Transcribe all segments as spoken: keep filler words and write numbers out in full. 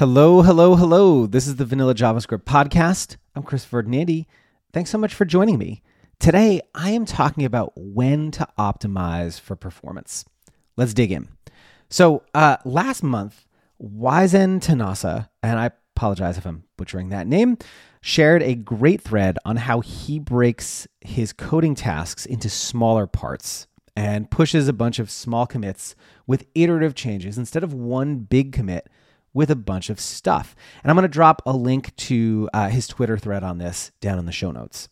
Hello, hello, hello. This is the Vanilla JavaScript Podcast. I'm Chris Ferdinandi. Thanks so much for joining me. Today, I am talking about when to optimize for performance. Let's dig in. So uh, last month, Wisen Tanasa, and I apologize if I'm butchering that name, shared a great thread on how he breaks his coding tasks into smaller parts and pushes a bunch of small commits with iterative changes instead of one big commit with a bunch of stuff. And I'm going to drop a link to uh, his Twitter thread on this down in the show notes.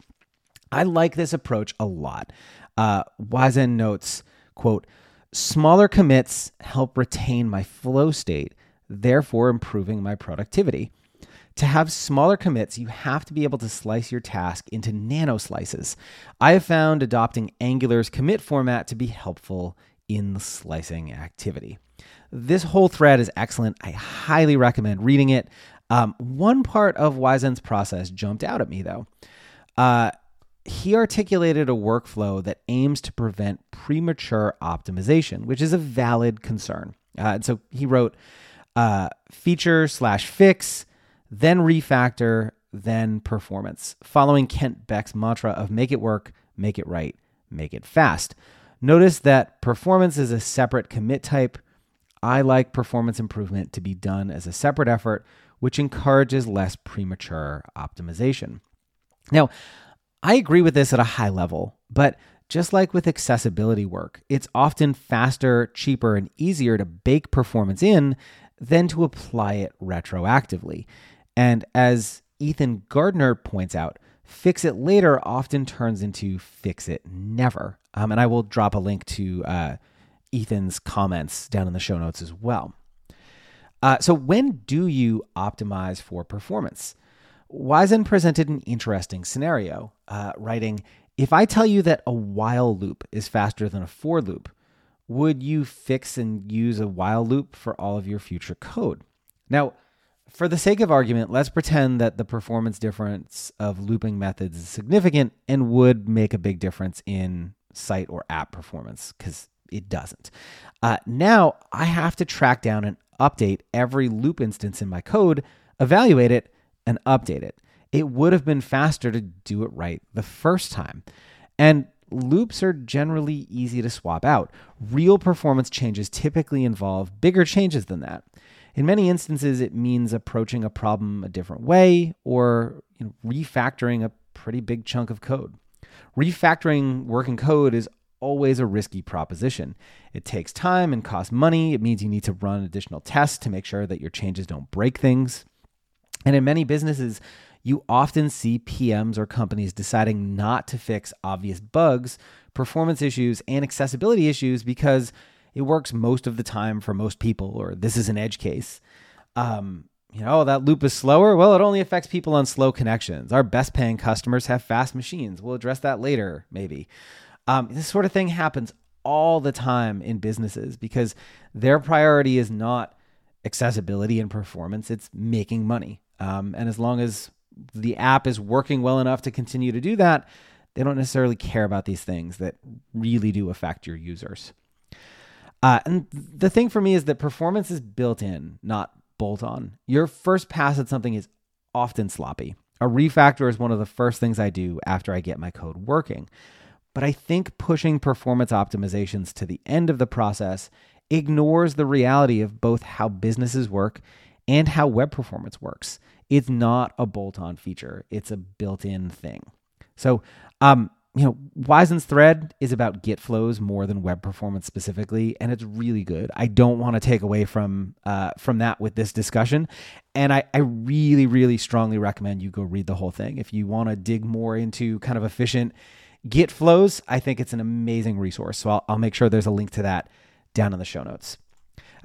I like this approach a lot. Uh, Wisen notes, quote, "Smaller commits help retain my flow state, therefore improving my productivity. To have smaller commits, you have to be able to slice your task into nano slices. I have found adopting Angular's commit format to be helpful in the slicing activity." This whole thread is excellent. I highly recommend reading it. Um, one part of Wisen's process jumped out at me, though. Uh, he articulated a workflow that aims to prevent premature optimization, which is a valid concern. Uh, and so he wrote uh, feature slash fix, then refactor, then performance, following Kent Beck's mantra of make it work, make it right, make it fast. Notice that performance is a separate commit type. I like performance improvement to be done as a separate effort, which encourages less premature optimization. Now, I agree with this at a high level, but just like with accessibility work, it's often faster, cheaper, and easier to bake performance in than to apply it retroactively. And as Ethan Gardner points out, fix it later often turns into fix it never. Um, and I will drop a link to uh, Ethan's comments down in the show notes as well. Uh, so when do you optimize for performance? Wisen presented an interesting scenario, uh, writing, "If I tell you that a while loop is faster than a for loop, would you fix and use a while loop for all of your future code?" Now, for the sake of argument, let's pretend that the performance difference of looping methods is significant and would make a big difference in site or app performance, because it doesn't. Uh, now I have to track down and update every loop instance in my code, evaluate it, and update it. It would have been faster to do it right the first time. And loops are generally easy to swap out. Real performance changes typically involve bigger changes than that. In many instances, it means approaching a problem a different way or, you know, refactoring a pretty big chunk of code. Refactoring working code is always a risky proposition. It takes time and costs money. It means you need to run additional tests to make sure that your changes don't break things. And in many businesses, you often see P Ms or companies deciding not to fix obvious bugs, performance issues, and accessibility issues because it works most of the time for most people, or this is an edge case. Um, you know, that loop is slower. Well, it only affects people on slow connections. Our best paying customers have fast machines. We'll address that later, maybe. Um, this sort of thing happens all the time in businesses because their priority is not accessibility and performance. It's making money. Um, and as long as the app is working well enough to continue to do that, they don't necessarily care about these things that really do affect your users. Uh, and the thing for me is that performance is built in, not bolt on. Your first pass at something is often sloppy. A refactor is one of the first things I do after I get my code working. But I think pushing performance optimizations to the end of the process ignores the reality of both how businesses work and how web performance works. It's not a bolt-on feature. It's a built-in thing. So, um, you know, Wisen's thread is about Git flows more than web performance specifically, and it's really good. I don't want to take away from uh, from that with this discussion. And I, I really, really strongly recommend you go read the whole thing. If you want to dig more into kind of efficient Git flows, I think it's an amazing resource. So I'll, I'll make sure there's a link to that down in the show notes.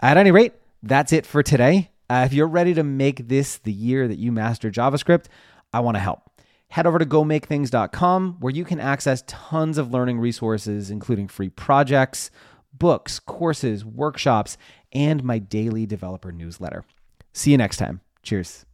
At any rate, that's it for today. Uh, if you're ready to make this the year that you master JavaScript, I want to help. Head over to go make things dot com where you can access tons of learning resources, including free projects, books, courses, workshops, and my daily developer newsletter. See you next time. Cheers.